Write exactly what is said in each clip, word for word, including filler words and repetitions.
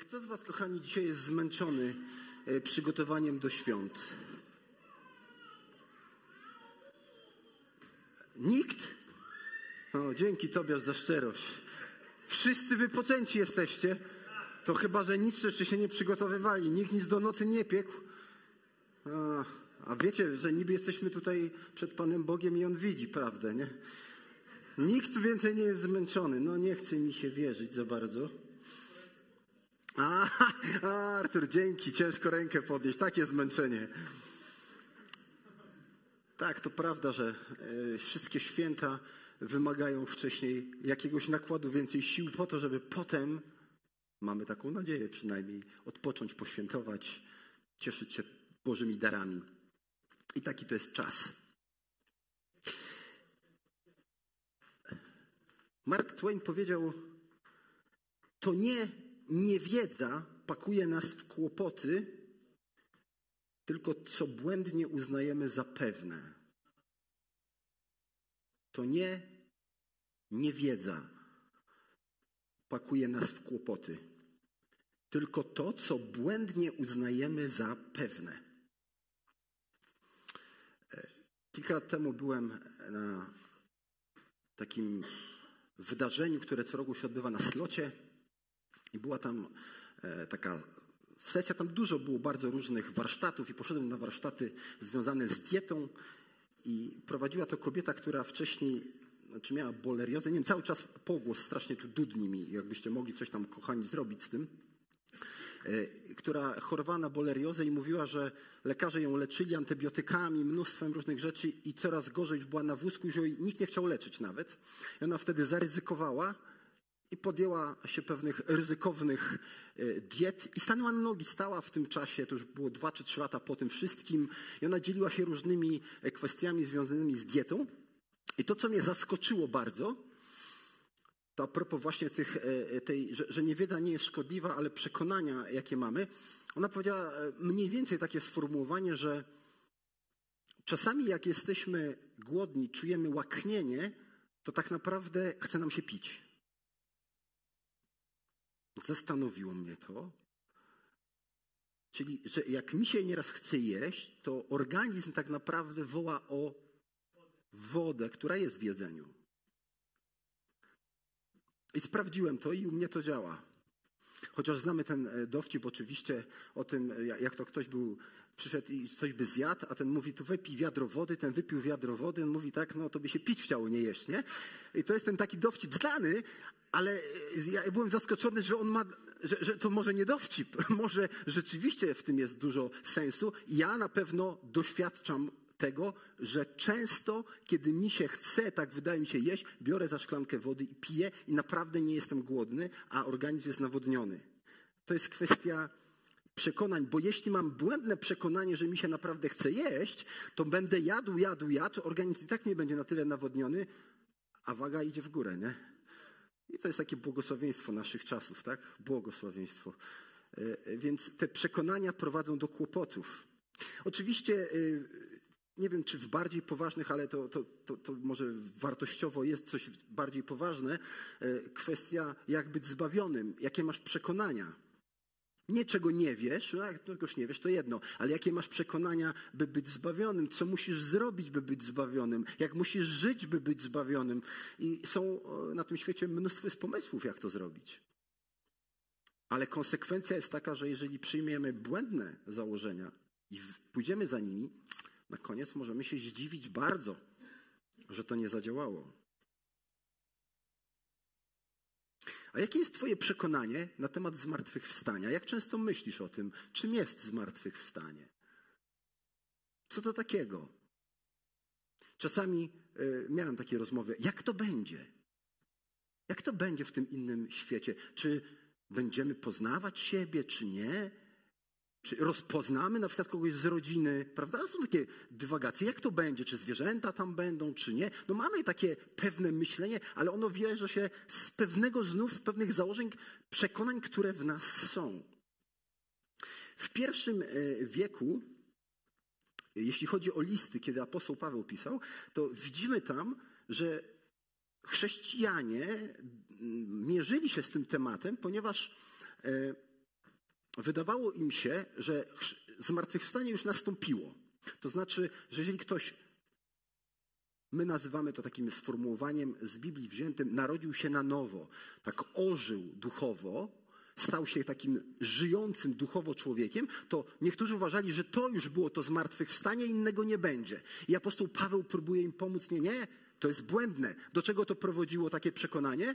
Kto z was, kochani, dzisiaj jest zmęczony przygotowaniem do świąt? Nikt? O, dzięki Tobiasz za szczerość. Wszyscy wypoczęci jesteście. To chyba, że nic jeszcze się nie przygotowywali. Nikt nic do nocy nie piekł. A, a wiecie, że niby jesteśmy tutaj przed Panem Bogiem i On widzi prawdę, nie? Nikt więcej nie jest zmęczony. No nie chce mi się wierzyć za bardzo. A, a Artur, dzięki. Ciężko rękę podnieść. Takie zmęczenie. Tak, to prawda, że y, wszystkie święta wymagają wcześniej jakiegoś nakładu, więcej sił po to, żeby potem, mamy taką nadzieję przynajmniej, odpocząć, poświętować, cieszyć się Bożymi darami. I taki to jest czas. Mark Twain powiedział, to nie niewiedza pakuje nas w kłopoty, tylko co błędnie uznajemy za pewne. To nie niewiedza pakuje nas w kłopoty, tylko to, co błędnie uznajemy za pewne. Kilka lat temu byłem na takim wydarzeniu, które co roku się odbywa na Slocie i była tam taka sesja, tam dużo było bardzo różnych warsztatów i poszedłem na warsztaty związane z dietą i prowadziła to kobieta, która wcześniej znaczy miała boleriozę, nie wiem, cały czas pogłos strasznie tu dudni mi, jakbyście mogli coś tam, kochani, zrobić z tym, która chorowała na boleriozę i mówiła, że lekarze ją leczyli antybiotykami, mnóstwem różnych rzeczy i coraz gorzej już była na wózku, już jej nikt nie chciał leczyć nawet. I ona wtedy zaryzykowała i podjęła się pewnych ryzykownych diet i stanęła na nogi, stała w tym czasie, to już było dwa czy trzy lata po tym wszystkim i ona dzieliła się różnymi kwestiami związanymi z dietą. I to, co mnie zaskoczyło bardzo, to a propos właśnie tych, tej, że, że niewiedza nie jest szkodliwa, ale przekonania, jakie mamy, ona powiedziała mniej więcej takie sformułowanie, że czasami jak jesteśmy głodni, czujemy łaknienie, to tak naprawdę chce nam się pić. Zastanowiło mnie to. Czyli, że jak mi się nieraz chce jeść, to organizm tak naprawdę woła o wodę, która jest w jedzeniu. I sprawdziłem to i u mnie to działa. Chociaż znamy ten dowcip oczywiście o tym, jak to ktoś był, przyszedł i coś by zjadł, a ten mówi, tu wypij wiadro wody, ten wypił wiadro wody, on mówi tak, no to by się pić chciało, nie jeść, nie? I to jest ten taki dowcip znany, ale ja byłem zaskoczony, że on ma, że, że to może nie dowcip, może rzeczywiście w tym jest dużo sensu. Ja na pewno doświadczam tego, że często, kiedy mi się chce, tak wydaje mi się jeść, biorę za szklankę wody i piję i naprawdę nie jestem głodny, a organizm jest nawodniony. To jest kwestia przekonań, bo jeśli mam błędne przekonanie, że mi się naprawdę chce jeść, to będę jadł, jadł, jadł, organizm i tak nie będzie na tyle nawodniony, a waga idzie w górę, nie? I to jest takie błogosławieństwo naszych czasów, tak? Błogosławieństwo. Więc te przekonania prowadzą do kłopotów. Oczywiście nie wiem, czy w bardziej poważnych, ale to, to, to, to może wartościowo jest coś bardziej poważne. Kwestia, jak być zbawionym, jakie masz przekonania. Nie czego nie wiesz, no jak czegoś nie wiesz, to jedno, ale jakie masz przekonania, by być zbawionym, co musisz zrobić, by być zbawionym, jak musisz żyć, by być zbawionym. I są na tym świecie mnóstwo pomysłów, jak to zrobić. Ale konsekwencja jest taka, że jeżeli przyjmiemy błędne założenia i pójdziemy za nimi, na koniec możemy się zdziwić bardzo, że to nie zadziałało. A jakie jest twoje przekonanie na temat zmartwychwstania? Jak często myślisz o tym, czym jest zmartwychwstanie? Co to takiego? Czasami y, miałem takie rozmowy. Jak to będzie? Jak to będzie w tym innym świecie? Czy będziemy poznawać siebie, czy nie? Czy rozpoznamy na przykład kogoś z rodziny, prawda? Są takie dywagacje, jak to będzie, czy zwierzęta tam będą, czy nie. No mamy takie pewne myślenie, ale ono wiąże się z pewnego znów, pewnych założeń, przekonań, które w nas są. W pierwszym wieku, jeśli chodzi o listy, kiedy apostoł Paweł pisał, to widzimy tam, że chrześcijanie mierzyli się z tym tematem, ponieważ wydawało im się, że zmartwychwstanie już nastąpiło. To znaczy, że jeżeli ktoś, my nazywamy to takim sformułowaniem z Biblii wziętym, narodził się na nowo, tak ożył duchowo, stał się takim żyjącym duchowo człowiekiem, to niektórzy uważali, że to już było to zmartwychwstanie, innego nie będzie. I apostoł Paweł próbuje im pomóc. Nie, nie, to jest błędne. Do czego to prowadziło takie przekonanie?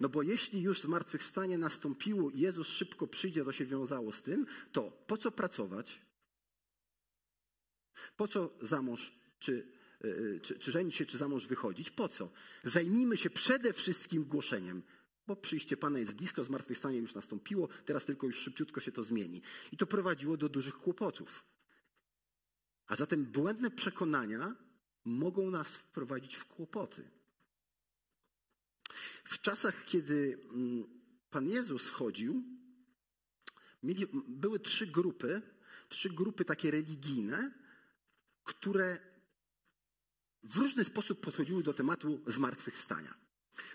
No bo jeśli już zmartwychwstanie nastąpiło i Jezus szybko przyjdzie, to się wiązało z tym, to po co pracować? Po co za mąż czy, czy, czy żenić się, czy za mąż wychodzić? Po co? Zajmijmy się przede wszystkim głoszeniem. Bo przyjście Pana jest blisko, zmartwychwstanie już nastąpiło, teraz tylko już szybciutko się to zmieni. I to prowadziło do dużych kłopotów. A zatem błędne przekonania mogą nas wprowadzić w kłopoty. W czasach, kiedy Pan Jezus chodził, mieli, były trzy grupy, trzy grupy takie religijne, które w różny sposób podchodziły do tematu zmartwychwstania.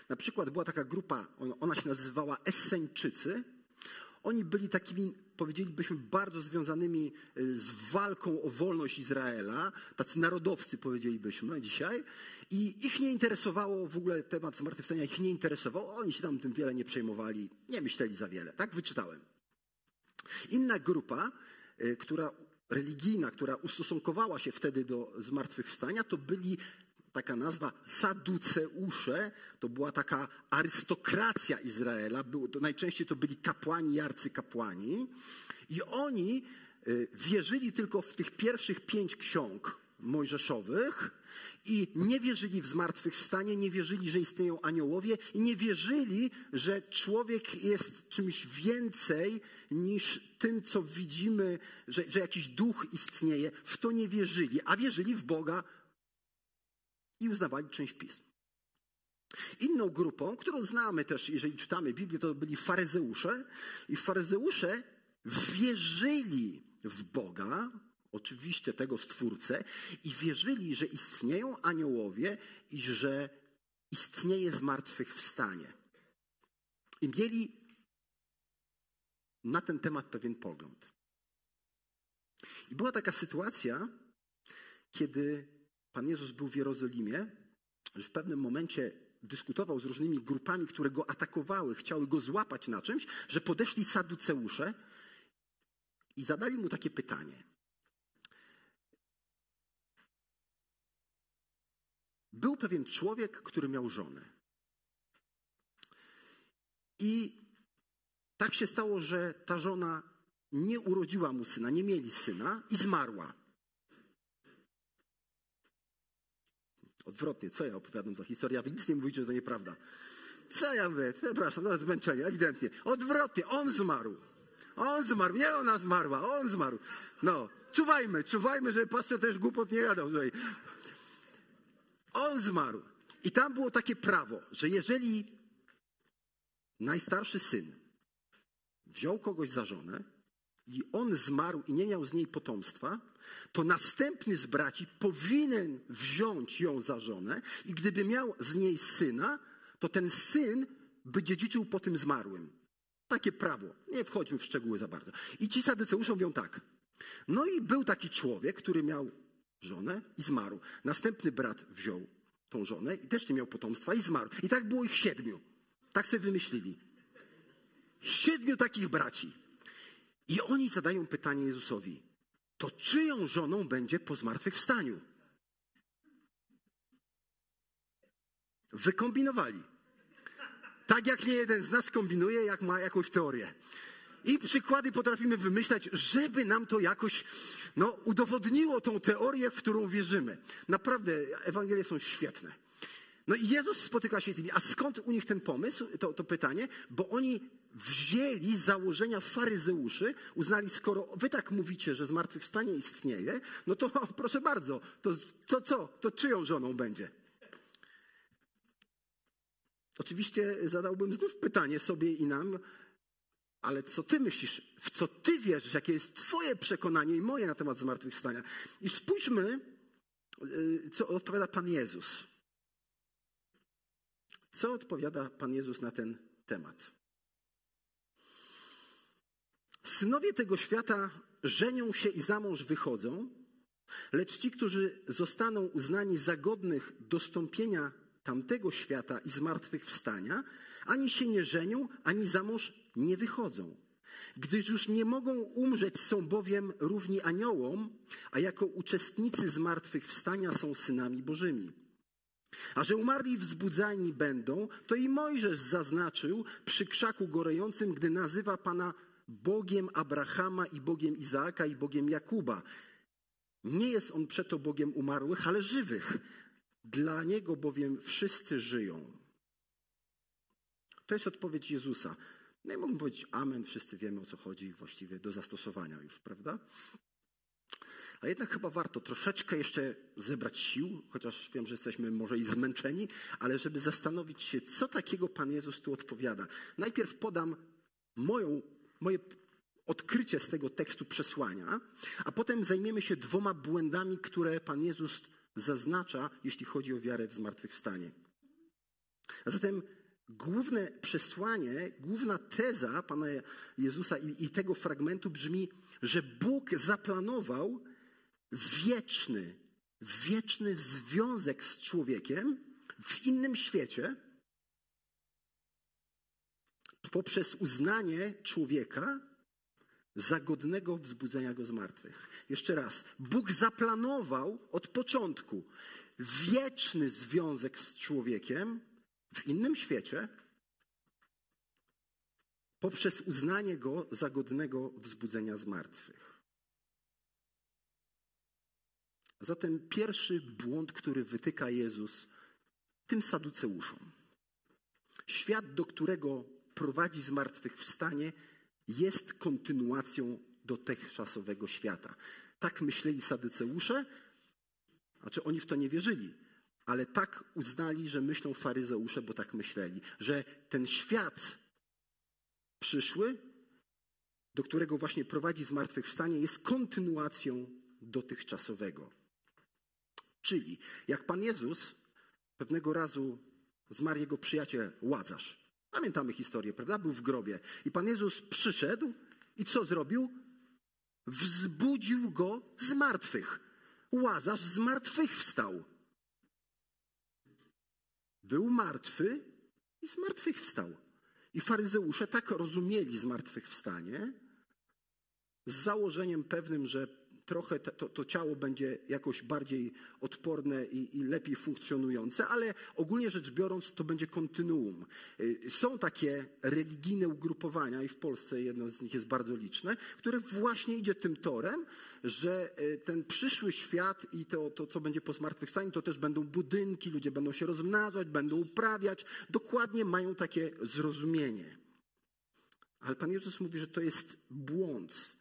Na przykład była taka grupa, ona się nazywała Esseńczycy. Oni byli takimi, powiedzielibyśmy, bardzo związanymi z walką o wolność Izraela. Tacy narodowcy, powiedzielibyśmy dzisiaj. I ich nie interesowało w ogóle temat zmartwychwstania, ich nie interesował. Oni się tam tym wiele nie przejmowali, nie myśleli za wiele. Tak wyczytałem. Inna grupa, która religijna, która ustosunkowała się wtedy do zmartwychwstania, to byli... Taka nazwa Saduceusze to była taka arystokracja Izraela. Było, to najczęściej to byli kapłani i arcykapłani. I oni wierzyli tylko w tych pierwszych pięć ksiąg mojżeszowych i nie wierzyli w zmartwychwstanie, nie wierzyli, że istnieją aniołowie i nie wierzyli, że człowiek jest czymś więcej niż tym, co widzimy, że, że jakiś duch istnieje. W to nie wierzyli, a wierzyli w Boga i uznawali część pism. Inną grupą, którą znamy też, jeżeli czytamy Biblię, to byli faryzeusze. I faryzeusze wierzyli w Boga, oczywiście tego Stwórcę, i wierzyli, że istnieją aniołowie i że istnieje zmartwychwstanie. I mieli na ten temat pewien pogląd. I była taka sytuacja, kiedy Pan Jezus był w Jerozolimie, że w pewnym momencie dyskutował z różnymi grupami, które go atakowały, chciały go złapać na czymś, że podeszli Saduceusze i zadali mu takie pytanie. Był pewien człowiek, który miał żonę. I tak się stało, że ta żona nie urodziła mu syna, nie mieli syna i zmarła. Odwrotnie, co ja opowiadam za historię? Wy nic nie mówicie, że to nieprawda. Co ja mówię? Przepraszam, no zmęczenie, ewidentnie. Odwrotnie, on zmarł. On zmarł, nie ona zmarła, on zmarł. No, czuwajmy, czuwajmy, żeby pastor też głupot nie gadał. Żeby... On zmarł. I tam było takie prawo, że jeżeli najstarszy syn wziął kogoś za żonę i on zmarł i nie miał z niej potomstwa, to następny z braci powinien wziąć ją za żonę i gdyby miał z niej syna, to ten syn by dziedziczył po tym zmarłym. Takie prawo. Nie wchodźmy w szczegóły za bardzo. I ci Saduceusze mówią tak. No i był taki człowiek, który miał żonę i zmarł. Następny brat wziął tą żonę i też nie miał potomstwa i zmarł. I tak było ich siedmiu. Tak sobie wymyślili. Siedmiu takich braci. I oni zadają pytanie Jezusowi. To czyją żoną będzie po zmartwychwstaniu? Wykombinowali. Tak jak nie jeden z nas kombinuje, jak ma jakąś teorię. I przykłady potrafimy wymyślać, żeby nam to jakoś no, udowodniło tą teorię, w którą wierzymy. Naprawdę, Ewangelie są świetne. No i Jezus spotyka się z nimi. A skąd u nich ten pomysł, to, to pytanie? Bo oni wzięli założenia faryzeuszy, uznali, skoro wy tak mówicie, że zmartwychwstanie istnieje, no to proszę bardzo, to, to co? To czyją żoną będzie? Oczywiście zadałbym znów pytanie sobie i nam, ale co ty myślisz, w co ty wierzysz, jakie jest twoje przekonanie i moje na temat zmartwychwstania? I spójrzmy, co odpowiada Pan Jezus. Co odpowiada Pan Jezus na ten temat? Synowie tego świata żenią się i za mąż wychodzą, lecz ci, którzy zostaną uznani za godnych dostąpienia tamtego świata i zmartwychwstania, ani się nie żenią, ani za mąż nie wychodzą. Gdyż już nie mogą umrzeć, są bowiem równi aniołom, a jako uczestnicy zmartwychwstania są synami bożymi. A że umarli wzbudzani będą, to i Mojżesz zaznaczył przy krzaku gorejącym, gdy nazywa Pana Bogiem Abrahama i Bogiem Izaaka i Bogiem Jakuba. Nie jest on przeto Bogiem umarłych, ale żywych. Dla Niego bowiem wszyscy żyją. To jest odpowiedź Jezusa. No i mogę powiedzieć amen, wszyscy wiemy, o co chodzi właściwie do zastosowania już, prawda? A jednak chyba warto troszeczkę jeszcze zebrać sił, chociaż wiem, że jesteśmy może i zmęczeni, ale żeby zastanowić się, co takiego Pan Jezus tu odpowiada. Najpierw podam moją, moje odkrycie z tego tekstu przesłania, a potem zajmiemy się dwoma błędami, które Pan Jezus zaznacza, jeśli chodzi o wiarę w zmartwychwstanie. A zatem główne przesłanie, główna teza Pana Jezusa i, i tego fragmentu brzmi, że Bóg zaplanował wieczny, wieczny związek z człowiekiem w innym świecie poprzez uznanie człowieka za godnego wzbudzenia go z martwych. Jeszcze raz, Bóg zaplanował od początku wieczny związek z człowiekiem w innym świecie poprzez uznanie go za godnego wzbudzenia z martwych. Zatem pierwszy błąd, który wytyka Jezus tym Saduceuszom. Świat, do którego prowadzi zmartwychwstanie, jest kontynuacją dotychczasowego świata. Tak myśleli Saduceusze, znaczy oni w to nie wierzyli. Ale tak uznali, że myślą faryzeusze, bo tak myśleli, że ten świat przyszły, do którego właśnie prowadzi zmartwychwstanie, jest kontynuacją dotychczasowego. Czyli jak Pan Jezus pewnego razu zmarł jego przyjaciel Łazarz. Pamiętamy historię, prawda? Był w grobie. I Pan Jezus przyszedł i co zrobił? Wzbudził go z martwych. Łazarz zmartwychwstał. Był martwy i zmartwychwstał. I faryzeusze tak rozumieli zmartwychwstanie z założeniem pewnym, że trochę to, to ciało będzie jakoś bardziej odporne i, i lepiej funkcjonujące, ale ogólnie rzecz biorąc to będzie kontynuum. Są takie religijne ugrupowania i w Polsce jedno z nich jest bardzo liczne, które właśnie idzie tym torem, że ten przyszły świat i to, to co będzie po zmartwychwstaniu, to też będą budynki, ludzie będą się rozmnażać, będą uprawiać. Dokładnie mają takie zrozumienie. Ale Pan Jezus mówi, że to jest błąd.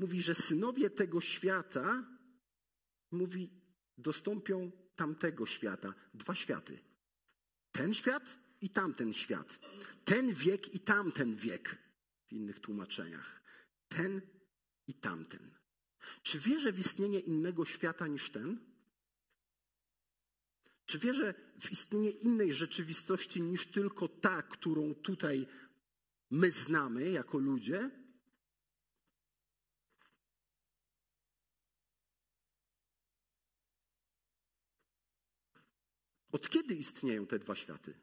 Mówi, że synowie tego świata, mówi, dostąpią tamtego świata. Dwa światy. Ten świat i tamten świat. Ten wiek i tamten wiek. W innych tłumaczeniach. Ten i tamten. Czy wierzę w istnienie innego świata niż ten? Czy wierzę w istnienie innej rzeczywistości niż tylko ta, którą tutaj my znamy jako ludzie? Od kiedy istnieją te dwa światy?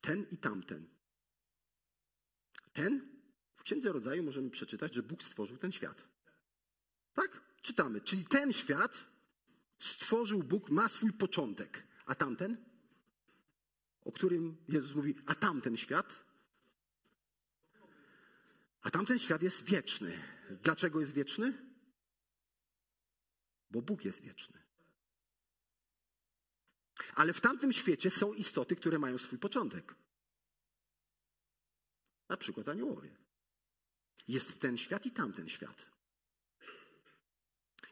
Ten i tamten. Ten? W Księdze Rodzaju możemy przeczytać, że Bóg stworzył ten świat. Tak? Czytamy. Czyli ten świat stworzył Bóg, ma swój początek. A tamten? O którym Jezus mówi, a tamten świat? A tamten świat jest wieczny. Dlaczego jest wieczny? Bo Bóg jest wieczny. Ale w tamtym świecie są istoty, które mają swój początek. Na przykład aniołowie. Jest ten świat i tamten świat.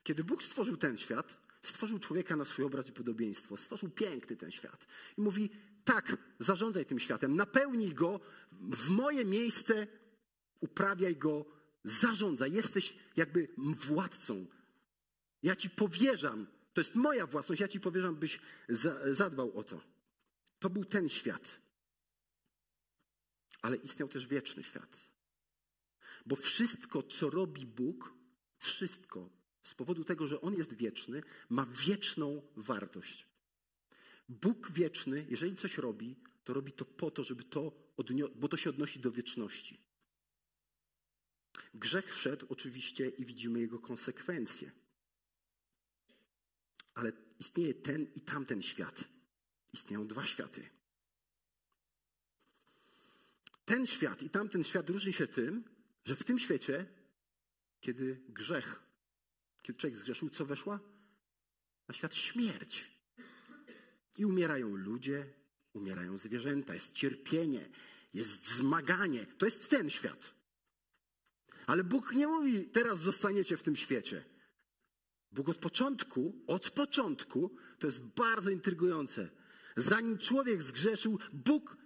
Kiedy Bóg stworzył ten świat, stworzył człowieka na swój obraz i podobieństwo. Stworzył piękny ten świat. I mówi, tak, zarządzaj tym światem, napełnij go, w moje miejsce uprawiaj go, zarządzaj. Jesteś jakby władcą. Ja ci powierzam. To jest moja własność, ja ci powierzam, byś zadbał o to. To był ten świat. ale istniał też wieczny świat. Bo wszystko, co robi Bóg, wszystko z powodu tego, że On jest wieczny, ma wieczną wartość. Bóg wieczny, jeżeli coś robi, to robi to po to, żeby to, odnio- bo to się odnosi do wieczności. Grzech wszedł oczywiście i widzimy jego konsekwencje. Ale istnieje ten i tamten świat. Istnieją dwa światy. Ten świat i tamten świat różni się tym, że w tym świecie, kiedy grzech, kiedy człowiek zgrzeszył, co weszła? Na świat śmierć. I umierają ludzie, umierają zwierzęta, jest cierpienie, jest zmaganie. To jest ten świat. Ale Bóg nie mówi, teraz zostaniecie w tym świecie. Bóg od początku, od początku, to jest bardzo intrygujące. Zanim człowiek zgrzeszył, Bóg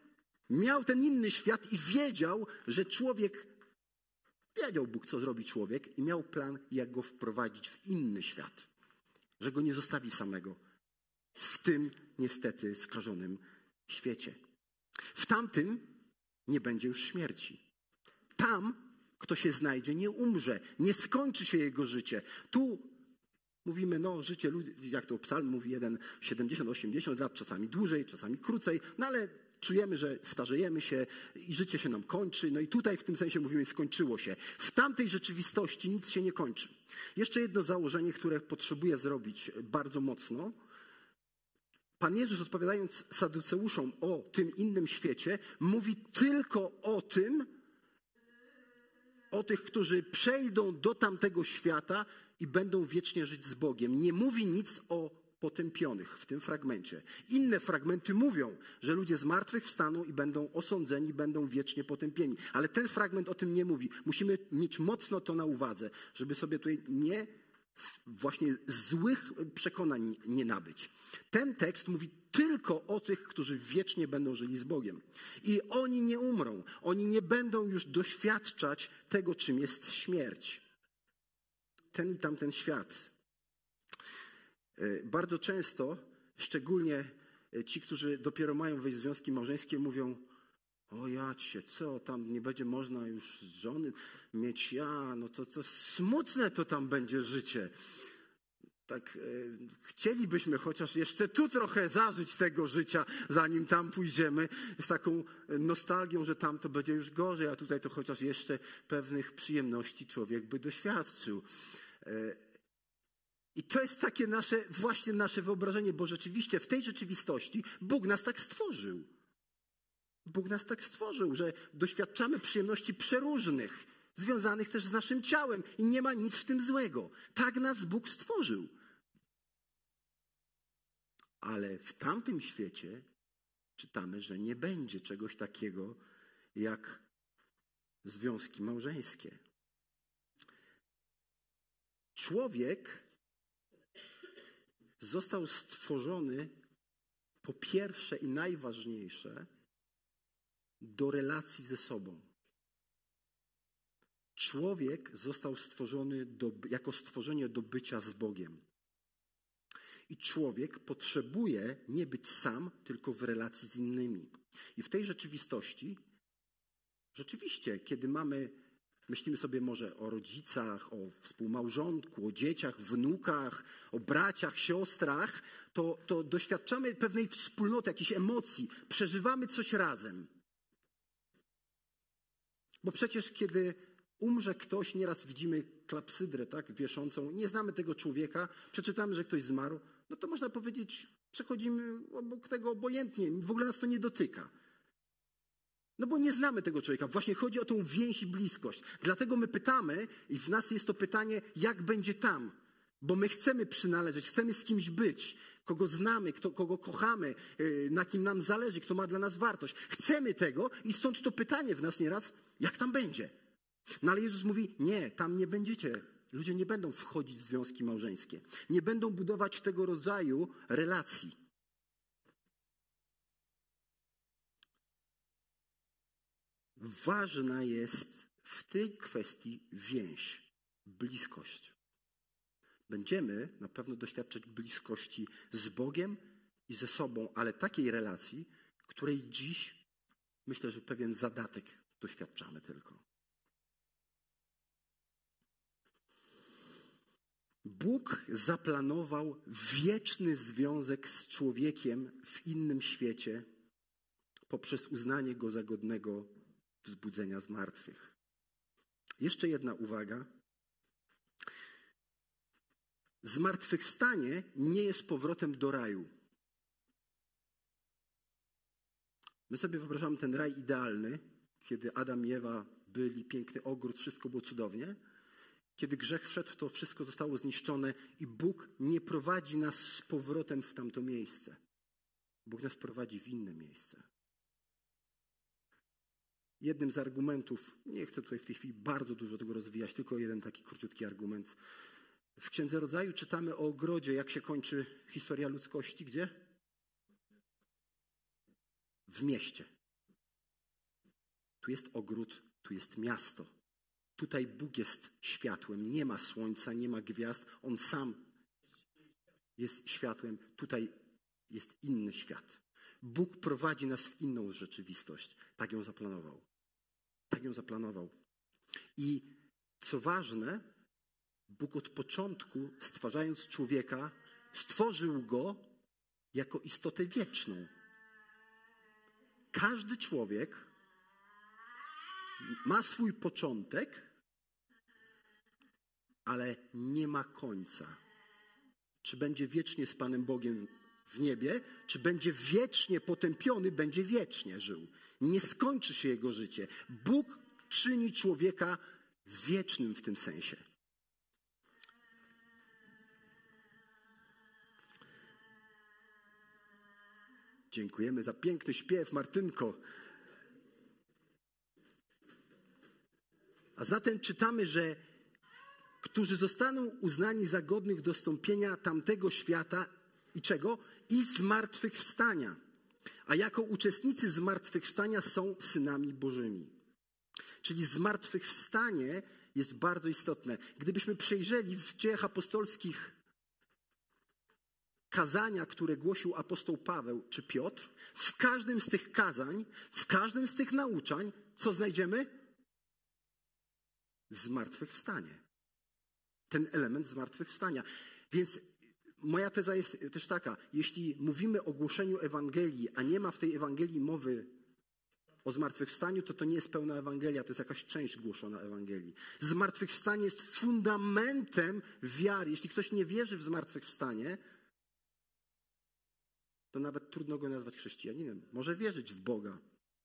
miał ten inny świat i wiedział, że człowiek, wiedział Bóg, co zrobi człowiek i miał plan, jak go wprowadzić w inny świat. Że go nie zostawi samego w tym niestety skażonym świecie. W tamtym nie będzie już śmierci. Tam kto się znajdzie, nie umrze, nie skończy się jego życie. Tu mówimy, no życie ludzi, jak to psalm mówi, jeden, siedemdziesiąt, osiemdziesiąt lat, czasami dłużej, czasami krócej, no ale czujemy, że starzejemy się i życie się nam kończy. No i tutaj w tym sensie mówimy, skończyło się. W tamtej rzeczywistości nic się nie kończy. Jeszcze jedno założenie, które potrzebuję zrobić bardzo mocno. Pan Jezus, odpowiadając Saduceuszom o tym innym świecie, mówi tylko o tym, o tych, którzy przejdą do tamtego świata i będą wiecznie żyć z Bogiem. Nie mówi nic o potępionych w tym fragmencie. Inne fragmenty mówią, że ludzie z martwych wstaną i będą osądzeni, będą wiecznie potępieni. Ale ten fragment o tym nie mówi. Musimy mieć mocno to na uwadze, żeby sobie tutaj nie właśnie złych przekonań nie nabyć. Ten tekst mówi tylko o tych, którzy wiecznie będą żyli z Bogiem. I oni nie umrą. Oni nie będą już doświadczać tego, czym jest śmierć. Ten i tamten świat. Bardzo często, szczególnie ci, którzy dopiero mają wejść w związki małżeńskie, mówią: o jacie, co tam nie będzie można już żony mieć, ja, no to, to smutne to tam będzie życie. Tak yy, chcielibyśmy chociaż jeszcze tu trochę zażyć tego życia, zanim tam pójdziemy, z taką nostalgią, że tam to będzie już gorzej, a tutaj to chociaż jeszcze pewnych przyjemności człowiek by doświadczył. Yy, I to jest takie nasze, właśnie nasze wyobrażenie, bo rzeczywiście w tej rzeczywistości Bóg nas tak stworzył. Bóg nas tak stworzył, że doświadczamy przyjemności przeróżnych, związanych też z naszym ciałem i nie ma nic w tym złego. Tak nas Bóg stworzył. Ale w tamtym świecie czytamy, że nie będzie czegoś takiego jak związki małżeńskie. Człowiek został stworzony po pierwsze i najważniejsze do relacji ze sobą. Człowiek został stworzony do, jako stworzenie do bycia z Bogiem. I człowiek potrzebuje nie być sam, tylko w relacji z innymi. I w tej rzeczywistości, rzeczywiście, kiedy mamy, myślimy sobie może o rodzicach, o współmałżonku, o dzieciach, wnukach, o braciach, siostrach, to, to doświadczamy pewnej wspólnoty, jakichś emocji, przeżywamy coś razem. Bo przecież kiedy umrze ktoś, nieraz widzimy klapsydrę, tak, wieszącą, nie znamy tego człowieka, przeczytamy, że ktoś zmarł, no to można powiedzieć, przechodzimy obok tego obojętnie, w ogóle nas to nie dotyka. No bo nie znamy tego człowieka, właśnie chodzi o tą więź i bliskość. Dlatego my pytamy i w nas jest to pytanie, jak będzie tam, bo my chcemy przynależeć, chcemy z kimś być, kogo znamy, kto, kogo kochamy, na kim nam zależy, kto ma dla nas wartość. Chcemy tego i stąd to pytanie w nas nieraz, jak tam będzie? No ale Jezus mówi, nie, tam nie będziecie. Ludzie nie będą wchodzić w związki małżeńskie. Nie będą budować tego rodzaju relacji. Ważna jest w tej kwestii więź, bliskość. Będziemy na pewno doświadczać bliskości z Bogiem i ze sobą, ale takiej relacji, której dziś Myślę, że pewien zadatek doświadczamy tylko. Bóg zaplanował wieczny związek z człowiekiem w innym świecie poprzez uznanie go za godnego wzbudzenia z martwych. Jeszcze jedna uwaga. Zmartwychwstanie nie jest powrotem do raju. My sobie wyobrażamy ten raj idealny, kiedy Adam i Ewa byli, piękny ogród, wszystko było cudownie. Kiedy grzech wszedł, to wszystko zostało zniszczone i Bóg nie prowadzi nas z powrotem w tamto miejsce. Bóg nas prowadzi w inne miejsce. Jednym z argumentów, nie chcę tutaj w tej chwili bardzo dużo tego rozwijać, tylko jeden taki króciutki argument. W Księdze Rodzaju czytamy o ogrodzie, jak się kończy historia ludzkości. Gdzie? W mieście. Tu jest ogród, tu jest miasto. Tutaj Bóg jest światłem. Nie ma słońca, nie ma gwiazd. On sam jest światłem. Tutaj jest inny świat. Bóg prowadzi nas w inną rzeczywistość. Tak ją zaplanował. Tak ją zaplanował. I co ważne, Bóg od początku, stwarzając człowieka, stworzył go jako istotę wieczną. Każdy człowiek ma swój początek, ale nie ma końca. Czy będzie wiecznie z Panem Bogiem w niebie, czy będzie wiecznie potępiony, będzie wiecznie żył. Nie skończy się jego życie. Bóg czyni człowieka wiecznym w tym sensie. Dziękujemy za piękny śpiew, Martynko. A zatem czytamy, że którzy zostaną uznani za godnych dostąpienia tamtego świata i czego? I zmartwychwstania. A jako uczestnicy zmartwychwstania są synami Bożymi. Czyli zmartwychwstanie jest bardzo istotne. Gdybyśmy przejrzeli w dziejach apostolskich kazania, które głosił apostoł Paweł czy Piotr, w każdym z tych kazań, w każdym z tych nauczań, co znajdziemy? Zmartwychwstanie. Ten element zmartwychwstania. Więc moja teza jest też taka, jeśli mówimy o głoszeniu Ewangelii, a nie ma w tej Ewangelii mowy o zmartwychwstaniu, to to nie jest pełna Ewangelia, to jest jakaś część głoszona Ewangelii. Zmartwychwstanie jest fundamentem wiary. Jeśli ktoś nie wierzy w zmartwychwstanie, to nawet trudno go nazwać chrześcijaninem. Może wierzyć w Boga,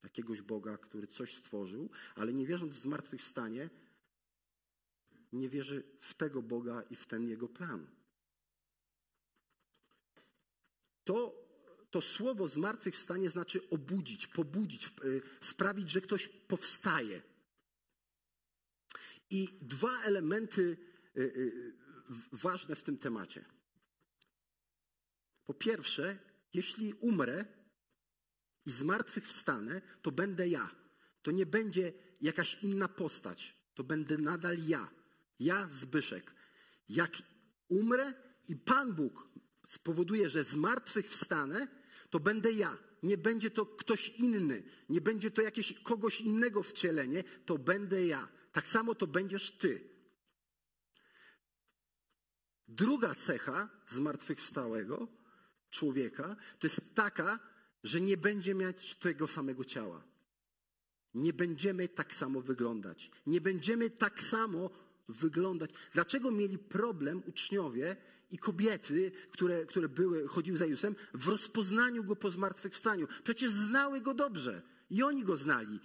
jakiegoś Boga, który coś stworzył, ale nie wierząc w zmartwychwstanie, nie wierzy w tego Boga i w ten Jego plan. To, to słowo zmartwychwstanie znaczy obudzić, pobudzić, sprawić, że ktoś powstaje. I dwa elementy ważne w tym temacie. Po pierwsze, jeśli umrę i zmartwychwstanę, to będę ja. To nie będzie jakaś inna postać. To będę nadal ja. Ja, Zbyszek. Jak umrę i Pan Bóg spowoduje, że zmartwychwstanę, to będę ja. Nie będzie to ktoś inny. Nie będzie to jakieś kogoś innego wcielenie. To będę ja. Tak samo to będziesz ty. Druga cecha zmartwychwstałego człowieka to jest taka, że nie będzie mieć tego samego ciała. Nie będziemy tak samo wyglądać. Nie będziemy tak samo wyglądać. Dlaczego mieli problem uczniowie i kobiety, które, które były, chodziły za Jezusem, w rozpoznaniu Go po zmartwychwstaniu? Przecież znały Go dobrze i oni Go znali.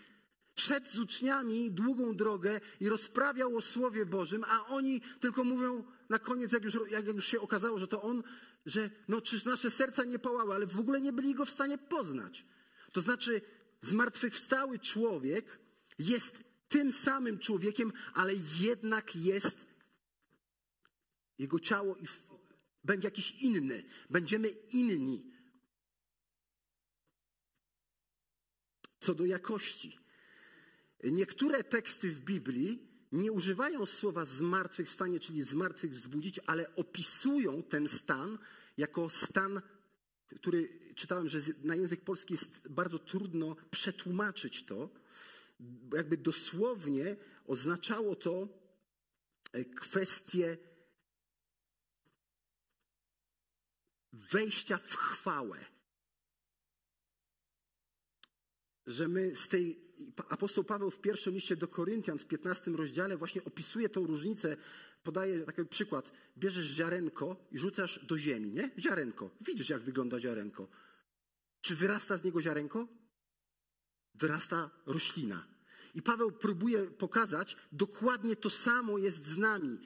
Szedł z uczniami długą drogę i rozprawiał o Słowie Bożym, a oni tylko mówią na koniec, jak już, jak już się okazało, że to On, że no czyż nasze serca nie pałały, ale w ogóle nie byli Go w stanie poznać. To znaczy zmartwychwstały człowiek jest tym samym człowiekiem, ale jednak jest jego ciało i w... będzie jakiś inny. Będziemy inni. Co do jakości. Niektóre teksty w Biblii nie używają słowa zmartwychwstanie, czyli zmartwychwzbudzić, ale opisują ten stan jako stan, który czytałem, że na język polski jest bardzo trudno przetłumaczyć to. Jakby dosłownie oznaczało to kwestię wejścia w chwałę. Że my z tej... Apostoł Paweł w pierwszym liście do Koryntian w piętnastym rozdziale właśnie opisuje tą różnicę, podaje taki przykład. Bierzesz ziarenko i rzucasz do ziemi, nie? Ziarenko. Widzisz, jak wygląda ziarenko. Czy wyrasta z niego ziarenko? Wyrasta roślina. I Paweł próbuje pokazać, dokładnie to samo jest z nami.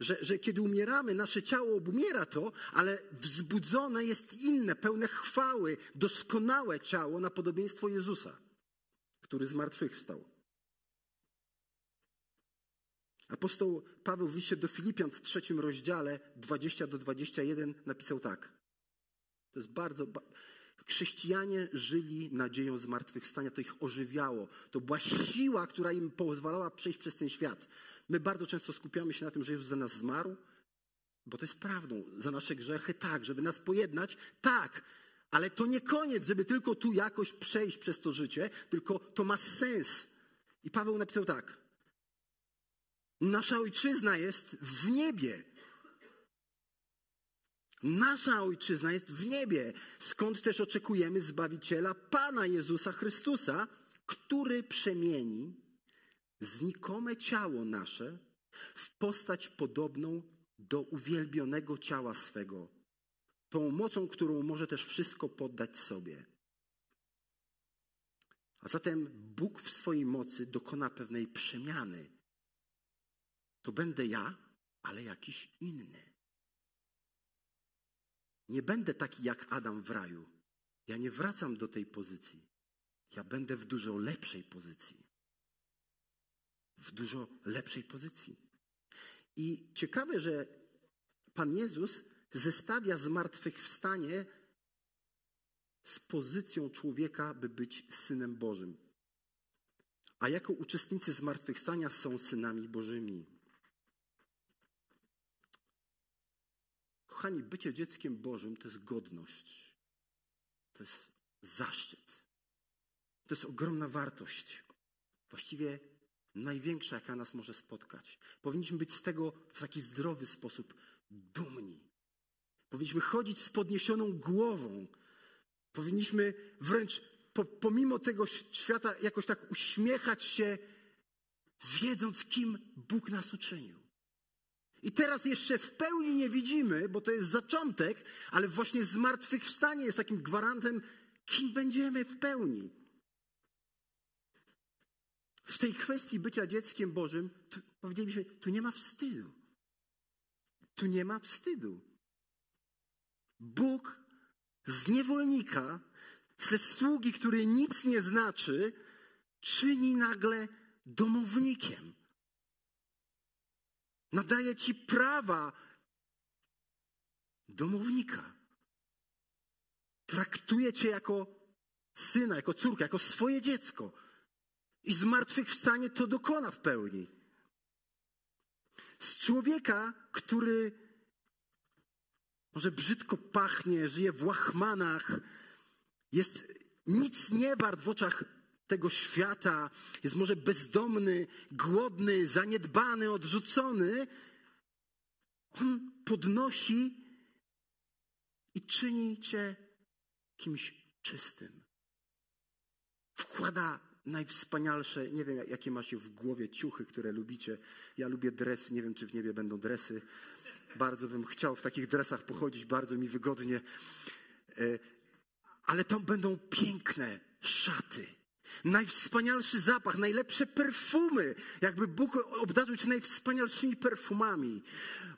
Że, że kiedy umieramy, nasze ciało obumiera to, ale wzbudzone jest inne, pełne chwały, doskonałe ciało na podobieństwo Jezusa, który zmartwychwstał. Apostoł Paweł w liście do Filipian w trzecim rozdziale dwudziestym do dwudziestu jeden napisał tak. To jest bardzo... Ba... Chrześcijanie żyli nadzieją zmartwychwstania, to ich ożywiało. To była siła, która im pozwalała przejść przez ten świat. My bardzo często skupiamy się na tym, że Jezus za nas zmarł, bo to jest prawdą. Za nasze grzechy tak, żeby nas pojednać, tak. Ale to nie koniec, żeby tylko tu jakoś przejść przez to życie, tylko to ma sens. I Paweł napisał tak. Nasza ojczyzna jest w niebie. Nasza ojczyzna jest w niebie, skąd też oczekujemy Zbawiciela, Pana Jezusa Chrystusa, który przemieni znikome ciało nasze w postać podobną do uwielbionego ciała swego, tą mocą, którą może też wszystko poddać sobie. A zatem Bóg w swojej mocy dokona pewnej przemiany. To będę ja, ale jakiś inny. Nie będę taki jak Adam w raju. Ja nie wracam do tej pozycji. Ja będę w dużo lepszej pozycji. W dużo lepszej pozycji. I ciekawe, że Pan Jezus zestawia zmartwychwstanie z pozycją człowieka, by być Synem Bożym. A jako uczestnicy zmartwychwstania są synami Bożymi. Kochani, bycie dzieckiem Bożym to jest godność, to jest zaszczyt, to jest ogromna wartość, właściwie największa, jaka nas może spotkać. Powinniśmy być z tego w taki zdrowy sposób dumni. Powinniśmy chodzić z podniesioną głową, powinniśmy wręcz po, pomimo tego świata jakoś tak uśmiechać się, wiedząc, kim Bóg nas uczynił. I teraz jeszcze w pełni nie widzimy, bo to jest zaczątek, ale właśnie zmartwychwstanie jest takim gwarantem, kim będziemy w pełni. W tej kwestii bycia dzieckiem Bożym, tu, powiedzieliśmy, tu nie ma wstydu. Tu nie ma wstydu. Bóg z niewolnika, ze sługi, który nic nie znaczy, czyni nagle domownikiem. Nadaje ci prawa domownika. Traktuje cię jako syna, jako córkę, jako swoje dziecko. I zmartwychwstanie to dokona w pełni. Z człowieka, który może brzydko pachnie, żyje w łachmanach, jest nic nie wart w oczach tego świata, jest może bezdomny, głodny, zaniedbany, odrzucony, on podnosi i czyni cię kimś czystym. Wkłada najwspanialsze, nie wiem, jakie macie w głowie ciuchy, które lubicie. Ja lubię dresy, nie wiem, czy w niebie będą dresy. Bardzo bym chciał w takich dresach pochodzić, bardzo mi wygodnie. Ale tam będą piękne szaty. Najwspanialszy zapach, najlepsze perfumy. Jakby Bóg obdarzył cię najwspanialszymi perfumami.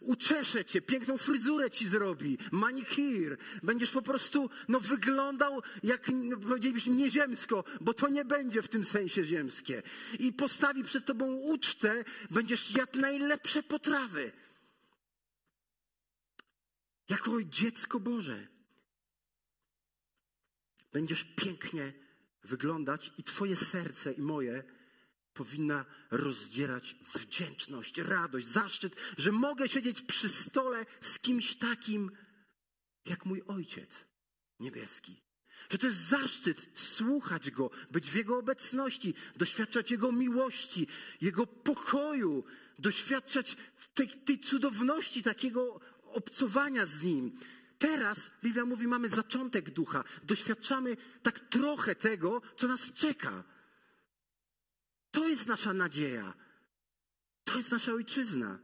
Uczesze cię, piękną fryzurę ci zrobi, manikir. Będziesz po prostu no, wyglądał jak, powiedzielibyśmy, nieziemsko, bo to nie będzie w tym sensie ziemskie. I postawi przed tobą ucztę, będziesz jadł najlepsze potrawy. Jako dziecko Boże. Będziesz pięknie wyglądać i twoje serce i moje powinna rozdzierać wdzięczność, radość, zaszczyt, że mogę siedzieć przy stole z kimś takim jak mój Ojciec Niebieski. Że to jest zaszczyt słuchać Go, być w Jego obecności, doświadczać Jego miłości, Jego pokoju, doświadczać tej, tej cudowności, takiego obcowania z Nim. Teraz, Biblia mówi, mamy zaczątek ducha. Doświadczamy tak trochę tego, co nas czeka. To jest nasza nadzieja. To jest nasza ojczyzna.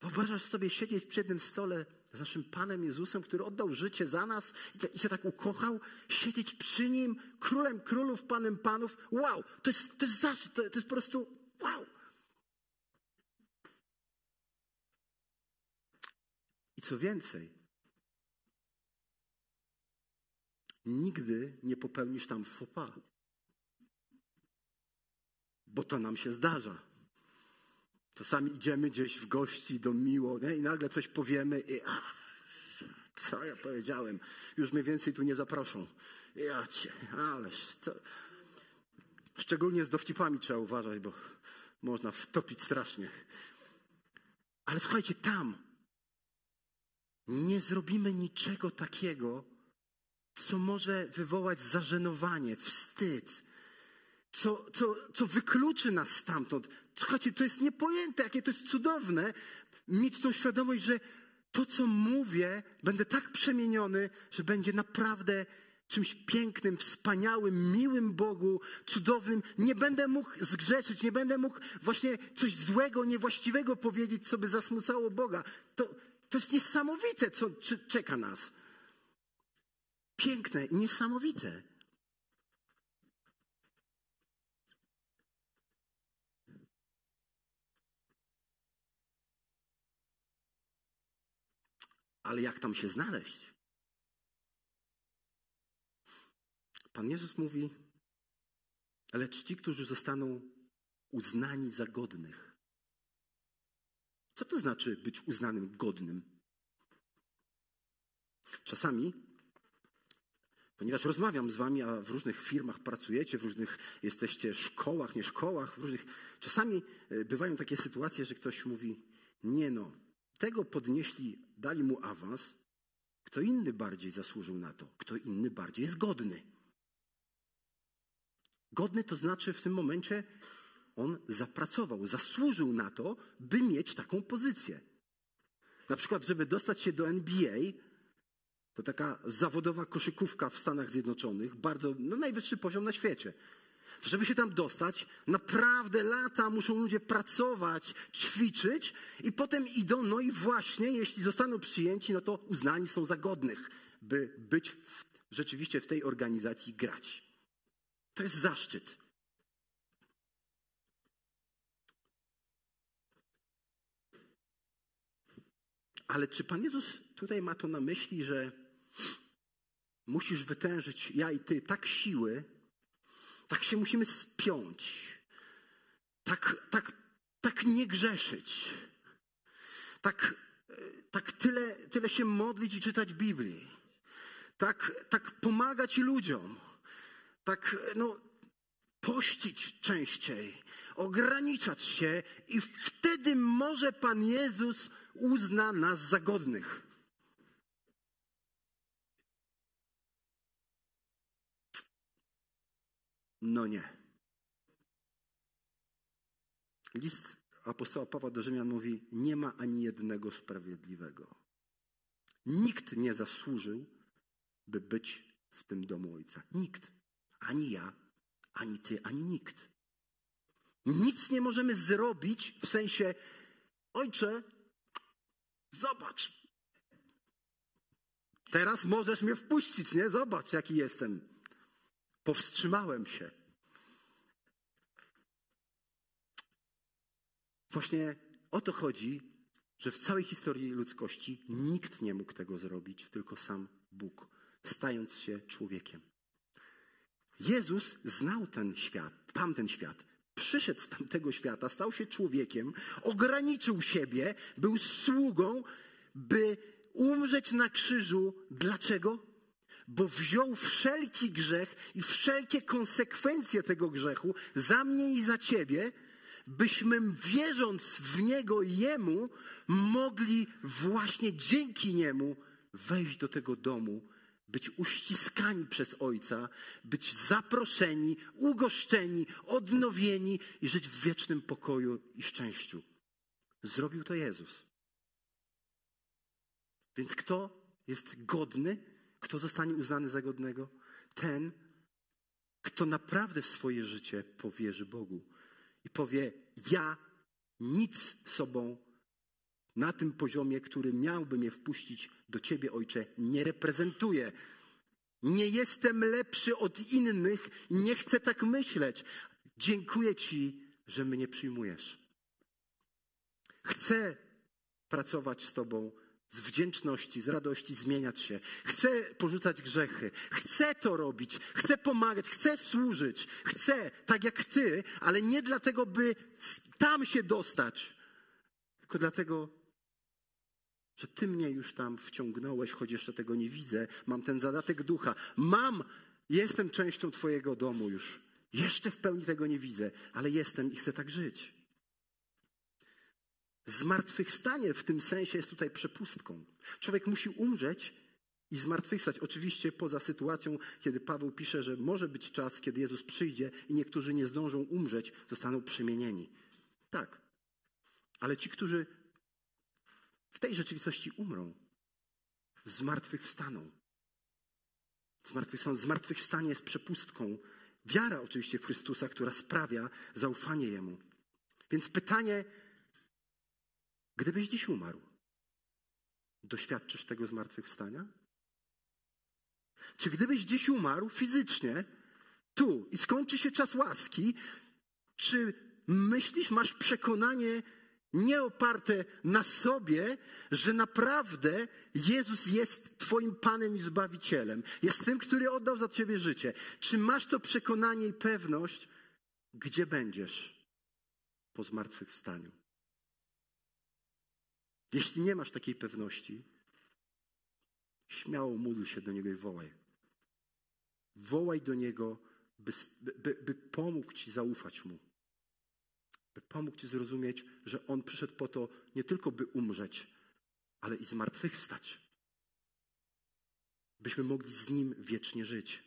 Wyobrażasz sobie siedzieć przy jednym stole z naszym Panem Jezusem, który oddał życie za nas i się tak ukochał, siedzieć przy Nim, Królem Królów, Panem Panów. Wow, to jest, to jest zaszczyt, to, to jest po prostu wow. I co więcej, nigdy nie popełnisz tam faux pas, bo to nam się zdarza. Czasami idziemy gdzieś w gości do miło, nie? I nagle coś powiemy i ach, co ja powiedziałem? Już mnie więcej tu nie zaproszą. Ja cię, ależ to... Szczególnie z dowcipami trzeba uważać, bo można wtopić strasznie. Ale słuchajcie, tam nie zrobimy niczego takiego, co może wywołać zażenowanie, wstyd. Co, co, co wykluczy nas stamtąd. Słuchajcie, to jest niepojęte, jakie to jest cudowne mieć tą świadomość, że to, co mówię, będę tak przemieniony, że będzie naprawdę czymś pięknym, wspaniałym, miłym Bogu, cudownym. Nie będę mógł zgrzeszyć, nie będę mógł właśnie coś złego, niewłaściwego powiedzieć, co by zasmucało Boga. To, to jest niesamowite, co czeka nas. Piękne i niesamowite. Ale jak tam się znaleźć? Pan Jezus mówi, lecz ci, którzy zostaną uznani za godnych. Co to znaczy być uznanym godnym? Czasami, ponieważ rozmawiam z wami, a w różnych firmach pracujecie, w różnych jesteście szkołach, nie szkołach, w różnych... Czasami bywają takie sytuacje, że ktoś mówi, nie no, tego podnieśli, dali mu awans, kto inny bardziej zasłużył na to, kto inny bardziej jest godny. Godny to znaczy w tym momencie on zapracował, zasłużył na to, by mieć taką pozycję. Na przykład, żeby dostać się do N B A, to taka zawodowa koszykówka w Stanach Zjednoczonych, bardzo, no, najwyższy poziom na świecie. To żeby się tam dostać, naprawdę lata muszą ludzie pracować, ćwiczyć i potem idą, no i właśnie, jeśli zostaną przyjęci, no to uznani są za godnych, by być w, rzeczywiście w tej organizacji grać. To jest zaszczyt. Ale czy Pan Jezus tutaj ma to na myśli, że musisz wytężyć, ja i ty, tak siły, tak się musimy spiąć, tak, tak, tak nie grzeszyć, tak, tak tyle, tyle się modlić i czytać Biblii, tak, tak pomagać ludziom, tak no, pościć częściej, ograniczać się i wtedy może Pan Jezus uzna nas za godnych. No nie. List apostoła Pawła do Rzymian mówi, nie ma ani jednego sprawiedliwego. Nikt nie zasłużył, by być w tym domu Ojca. Nikt. Ani ja, ani ty, ani nikt. Nic nie możemy zrobić w sensie, Ojcze, zobacz. Teraz możesz mnie wpuścić, nie? Zobacz, jaki jestem. Powstrzymałem się. Właśnie o to chodzi, że w całej historii ludzkości nikt nie mógł tego zrobić, tylko sam Bóg, stając się człowiekiem. Jezus znał ten świat, tamten świat. Przyszedł z tamtego świata, stał się człowiekiem, ograniczył siebie, był sługą, by umrzeć na krzyżu. Dlaczego? Bo wziął wszelki grzech i wszelkie konsekwencje tego grzechu za mnie i za ciebie, byśmy wierząc w Niego i Jemu mogli właśnie dzięki Niemu wejść do tego domu, być uściskani przez Ojca, być zaproszeni, ugoszczeni, odnowieni i żyć w wiecznym pokoju i szczęściu. Zrobił to Jezus. Więc kto jest godny, kto zostanie uznany za godnego? Ten, kto naprawdę swoje życie powierzy Bogu i powie: ja nic sobą na tym poziomie, który miałby mnie wpuścić do Ciebie, Ojcze, nie reprezentuję. Nie jestem lepszy od innych, nie chcę tak myśleć. Dziękuję Ci, że mnie przyjmujesz. Chcę pracować z Tobą z wdzięczności, z radości, zmieniać się. Chcę porzucać grzechy. Chcę to robić. Chcę pomagać. Chcę służyć. Chcę, tak jak Ty, ale nie dlatego, by tam się dostać. Tylko dlatego, że Ty mnie już tam wciągnąłeś, choć jeszcze tego nie widzę. Mam ten zadatek ducha. Mam, jestem częścią Twojego domu już. Jeszcze w pełni tego nie widzę, ale jestem i chcę tak żyć. Zmartwychwstanie w tym sensie jest tutaj przepustką. Człowiek musi umrzeć i zmartwychwstać. Oczywiście poza sytuacją, kiedy Paweł pisze, że może być czas, kiedy Jezus przyjdzie i niektórzy nie zdążą umrzeć, zostaną przemienieni. Tak. Ale ci, którzy w tej rzeczywistości umrą, zmartwychwstaną. Zmartwychwstaną. Zmartwychwstanie jest przepustką. Wiara oczywiście w Chrystusa, która sprawia zaufanie Jemu. Więc pytanie: gdybyś dziś umarł, doświadczysz tego zmartwychwstania? Czy gdybyś dziś umarł fizycznie, tu i skończy się czas łaski, czy myślisz, masz przekonanie nieoparte na sobie, że naprawdę Jezus jest Twoim Panem i Zbawicielem, jest tym, który oddał za Ciebie życie? Czy masz to przekonanie i pewność, gdzie będziesz po zmartwychwstaniu? Jeśli nie masz takiej pewności, śmiało módl się do Niego i wołaj. Wołaj do Niego, by, by, by pomógł Ci zaufać Mu. By pomógł Ci zrozumieć, że On przyszedł po to nie tylko by umrzeć, ale i zmartwychwstać. Byśmy mogli z Nim wiecznie żyć.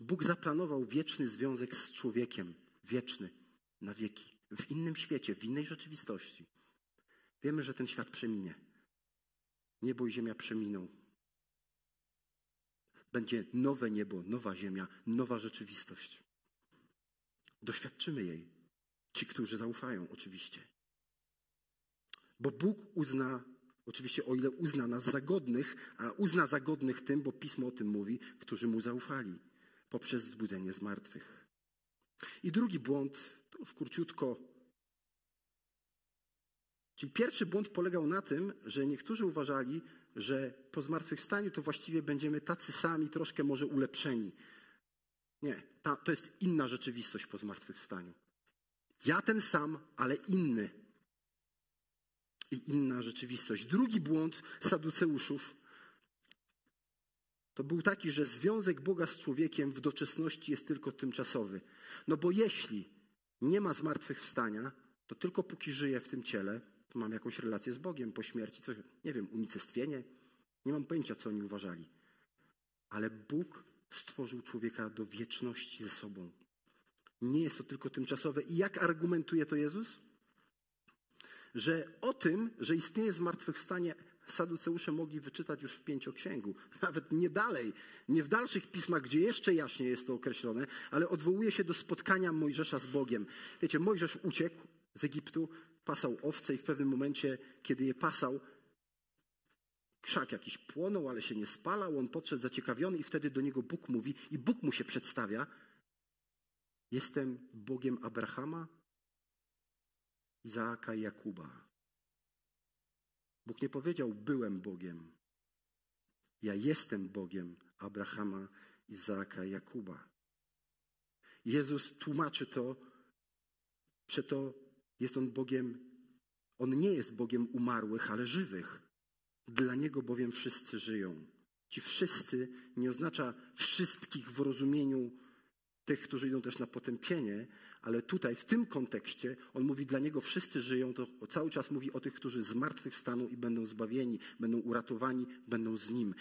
Bóg zaplanował wieczny związek z człowiekiem. Wieczny, na wieki. W innym świecie, w innej rzeczywistości. Wiemy, że ten świat przeminie. Niebo i ziemia przeminą. Będzie nowe niebo, nowa ziemia, nowa rzeczywistość. Doświadczymy jej. Ci, którzy zaufają, oczywiście. Bo Bóg uzna, oczywiście o ile uzna nas za godnych, a uzna za godnych tym, bo Pismo o tym mówi, którzy Mu zaufali poprzez wzbudzenie z martwych. I drugi błąd, to już króciutko. Czyli pierwszy błąd polegał na tym, że niektórzy uważali, że po zmartwychwstaniu to właściwie będziemy tacy sami, troszkę może ulepszeni. Nie, ta, to jest inna rzeczywistość po zmartwychwstaniu. Ja ten sam, ale inny. I inna rzeczywistość. Drugi błąd Saduceuszów to był taki, że związek Boga z człowiekiem w doczesności jest tylko tymczasowy. No bo jeśli nie ma zmartwychwstania, to tylko póki żyję w tym ciele, to mam jakąś relację z Bogiem po śmierci, coś, nie wiem, unicestwienie. Nie mam pojęcia, co oni uważali. Ale Bóg stworzył człowieka do wieczności ze sobą. Nie jest to tylko tymczasowe. I jak argumentuje to Jezus? Że o tym, że istnieje zmartwychwstanie, Saduceusze mogli wyczytać już w Pięcioksięgu. Nawet nie dalej, nie w dalszych pismach, gdzie jeszcze jaśniej jest to określone, ale odwołuje się do spotkania Mojżesza z Bogiem. Wiecie, Mojżesz uciekł z Egiptu, pasał owce i w pewnym momencie, kiedy je pasał, krzak jakiś płonął, ale się nie spalał. On podszedł zaciekawiony i wtedy do niego Bóg mówi i Bóg mu się przedstawia. Jestem Bogiem Abrahama, Izaaka i Jakuba. Bóg nie powiedział: byłem Bogiem. Ja jestem Bogiem Abrahama, Izaaka i Jakuba. Jezus tłumaczy to, przeto jest On Bogiem, On nie jest Bogiem umarłych, ale żywych. Dla Niego bowiem wszyscy żyją. Ci wszyscy nie oznacza wszystkich w rozumieniu tych, którzy idą też na potępienie, ale tutaj w tym kontekście on mówi, dla niego wszyscy żyją, to cały czas mówi o tych, którzy zmartwychwstaną i będą zbawieni, będą uratowani, będą z nim.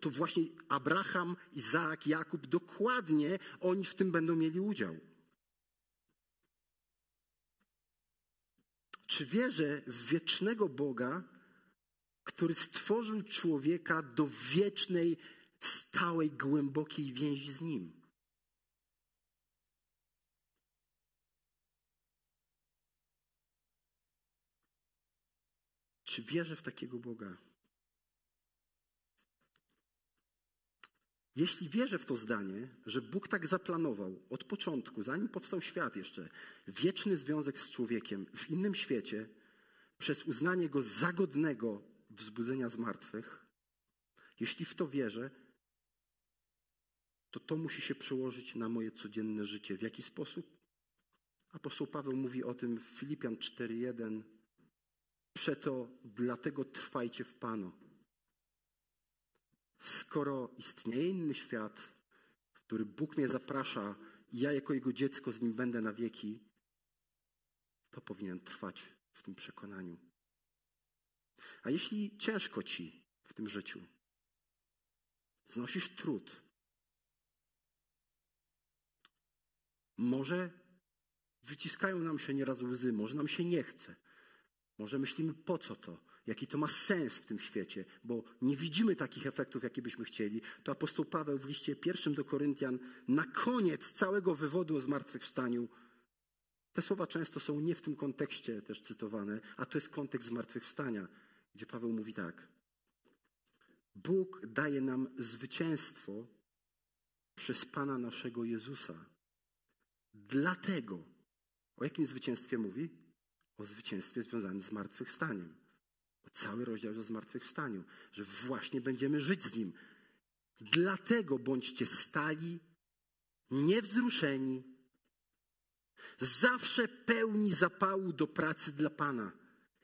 To właśnie Abraham, Izaak, Jakub, dokładnie oni w tym będą mieli udział. Czy wierzę w wiecznego Boga, który stworzył człowieka do wiecznej, stałej, głębokiej więzi z nim? Czy wierzę w takiego Boga? Jeśli wierzę w to zdanie, że Bóg tak zaplanował od początku, zanim powstał świat jeszcze, wieczny związek z człowiekiem w innym świecie, przez uznanie go za godnego wzbudzenia z martwych, jeśli w to wierzę, to to musi się przełożyć na moje codzienne życie. W jaki sposób? Apostoł Paweł mówi o tym w Filipian cztery jeden. Przeto dlatego trwajcie w Panu. Skoro istnieje inny świat, w który Bóg mnie zaprasza i ja jako Jego dziecko z Nim będę na wieki, to powinien trwać w tym przekonaniu. A jeśli ciężko Ci w tym życiu, znosisz trud, może wyciskają nam się nieraz łzy, może nam się nie chce, może myślimy, po co to, jaki to ma sens w tym świecie, bo nie widzimy takich efektów, jakie byśmy chcieli, to apostoł Paweł w liście pierwszym do Koryntian na koniec całego wywodu o zmartwychwstaniu, te słowa często są nie w tym kontekście też cytowane, a to jest kontekst zmartwychwstania, gdzie Paweł mówi tak. Bóg daje nam zwycięstwo przez Pana naszego Jezusa. Dlatego, o jakim zwycięstwie mówi? O zwycięstwie związanym z zmartwychwstaniem. O cały rozdział o zmartwychwstaniu. Że właśnie będziemy żyć z Nim. Dlatego bądźcie stali, niewzruszeni, zawsze pełni zapału do pracy dla Pana,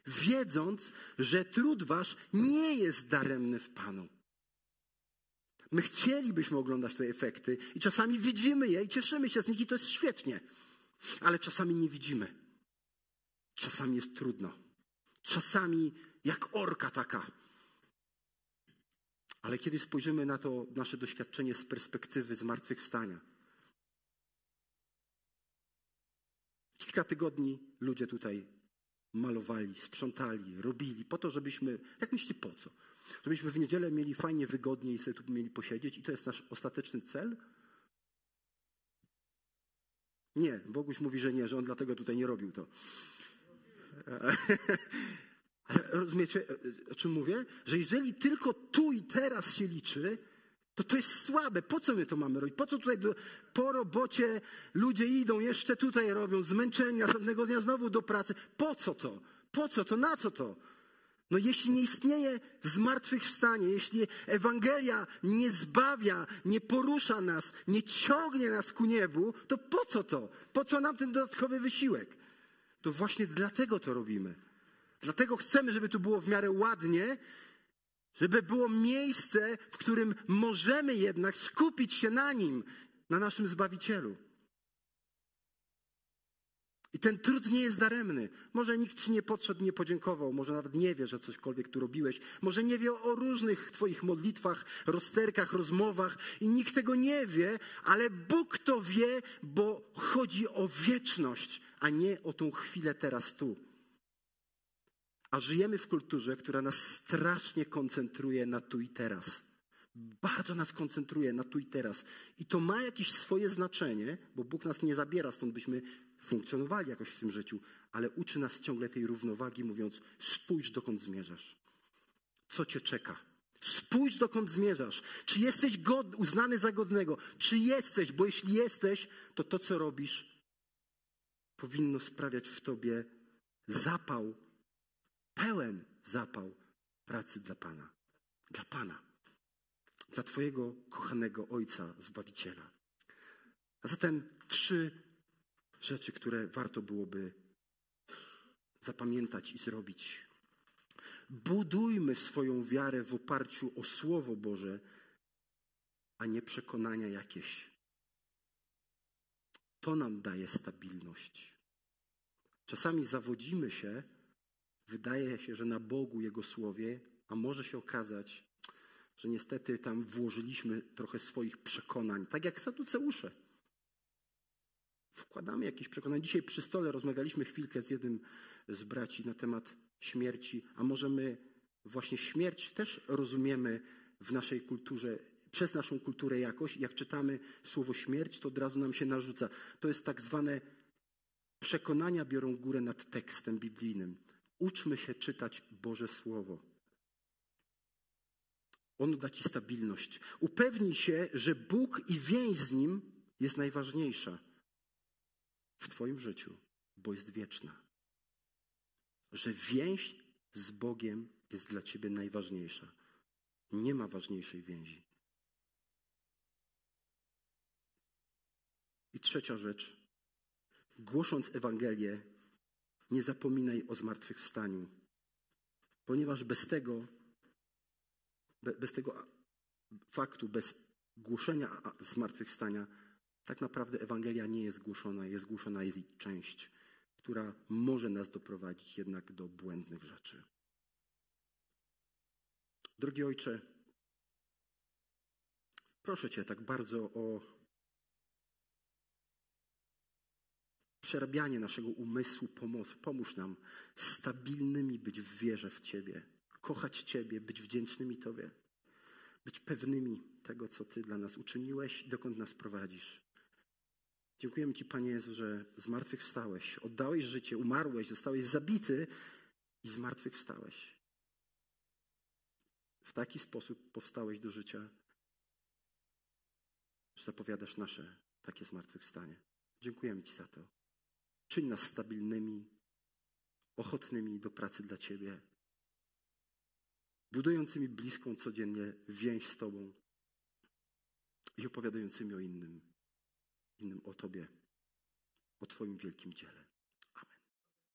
wiedząc, że trud wasz nie jest daremny w Panu. My chcielibyśmy oglądać te efekty i czasami widzimy je i cieszymy się z nich i to jest świetnie. Ale czasami nie widzimy. Czasami jest trudno. Czasami jak orka taka. Ale kiedy spojrzymy na to nasze doświadczenie z perspektywy zmartwychwstania. Kilka tygodni ludzie tutaj malowali, sprzątali, robili po to, żebyśmy, jak myślicie, po co? Żebyśmy w niedzielę mieli fajnie, wygodnie i sobie tu mieli posiedzieć i to jest nasz ostateczny cel? Nie, Boguś mówi, że nie, że on dlatego tutaj nie robił to. Ale rozumiecie, o czym mówię? Że jeżeli tylko tu i teraz się liczy, to to jest słabe. Po co my to mamy robić? Po co tutaj do, po robocie ludzie idą, jeszcze tutaj robią, zmęczenia, następnego dnia znowu do pracy. Po co to? Po co to? Na co to? No jeśli nie istnieje zmartwychwstanie, jeśli Ewangelia nie zbawia, nie porusza nas, nie ciągnie nas ku niebu, to po co to? Po co nam ten dodatkowy wysiłek? To właśnie dlatego to robimy. Dlatego chcemy, żeby tu było w miarę ładnie, żeby było miejsce, w którym możemy jednak skupić się na Nim, na naszym Zbawicielu. I ten trud nie jest daremny. Może nikt Ci nie podszedł, nie podziękował, może nawet nie wie, że cośkolwiek tu robiłeś, może nie wie o różnych Twoich modlitwach, rozterkach, rozmowach i nikt tego nie wie, ale Bóg to wie, bo chodzi o wieczność, a nie o tą chwilę teraz tu. A żyjemy w kulturze, która nas strasznie koncentruje na tu i teraz. Bardzo nas koncentruje na tu i teraz. I to ma jakieś swoje znaczenie, bo Bóg nas nie zabiera, stąd byśmy funkcjonowali jakoś w tym życiu, ale uczy nas ciągle tej równowagi, mówiąc spójrz, dokąd zmierzasz. Co cię czeka? Spójrz, dokąd zmierzasz. Czy jesteś god, uznany za godnego? Czy jesteś? Bo jeśli jesteś, to to, co robisz, powinno sprawiać w tobie zapał, pełen zapał pracy dla Pana. Dla Pana. Dla Twojego kochanego Ojca, Zbawiciela. A zatem trzy rzeczy, które warto byłoby zapamiętać i zrobić. Budujmy swoją wiarę w oparciu o Słowo Boże, a nie przekonania jakieś. To nam daje stabilność. Czasami zawodzimy się, wydaje się, że na Bogu, Jego Słowie, a może się okazać, że niestety tam włożyliśmy trochę swoich przekonań, tak jak Saduceusze. Wkładamy jakieś przekonania. Dzisiaj przy stole rozmawialiśmy chwilkę z jednym z braci na temat śmierci, a może my właśnie śmierć też rozumiemy w naszej kulturze, przez naszą kulturę jakoś. Jak czytamy słowo śmierć, to od razu nam się narzuca. To jest tak zwane przekonania biorą górę nad tekstem biblijnym. Uczmy się czytać Boże Słowo. Ono da ci stabilność. Upewnij się, że Bóg i więź z Nim jest najważniejsza w twoim życiu, bo jest wieczna. Że więź z Bogiem jest dla ciebie najważniejsza. Nie ma ważniejszej więzi. I trzecia rzecz. Głosząc Ewangelię, nie zapominaj o zmartwychwstaniu. Ponieważ bez tego, be, bez tego faktu, bez głoszenia zmartwychwstania, tak naprawdę Ewangelia nie jest głoszona. Jest głoszona jej część, która może nas doprowadzić jednak do błędnych rzeczy. Drogi Ojcze, proszę Cię tak bardzo o przerabianie naszego umysłu, pomoc. Pomóż nam stabilnymi być w wierze w Ciebie, kochać Ciebie, być wdzięcznymi Tobie, być pewnymi tego, co Ty dla nas uczyniłeś i dokąd nas prowadzisz. Dziękujemy Ci, Panie Jezu, że zmartwychwstałeś, oddałeś życie, umarłeś, zostałeś zabity i zmartwychwstałeś. W taki sposób powstałeś do życia, że zapowiadasz nasze takie zmartwychwstanie. Dziękujemy Ci za to. Czyń nas stabilnymi, ochotnymi do pracy dla Ciebie, budującymi bliską codziennie więź z Tobą i opowiadającymi o innym, innym o Tobie, o Twoim wielkim dziele.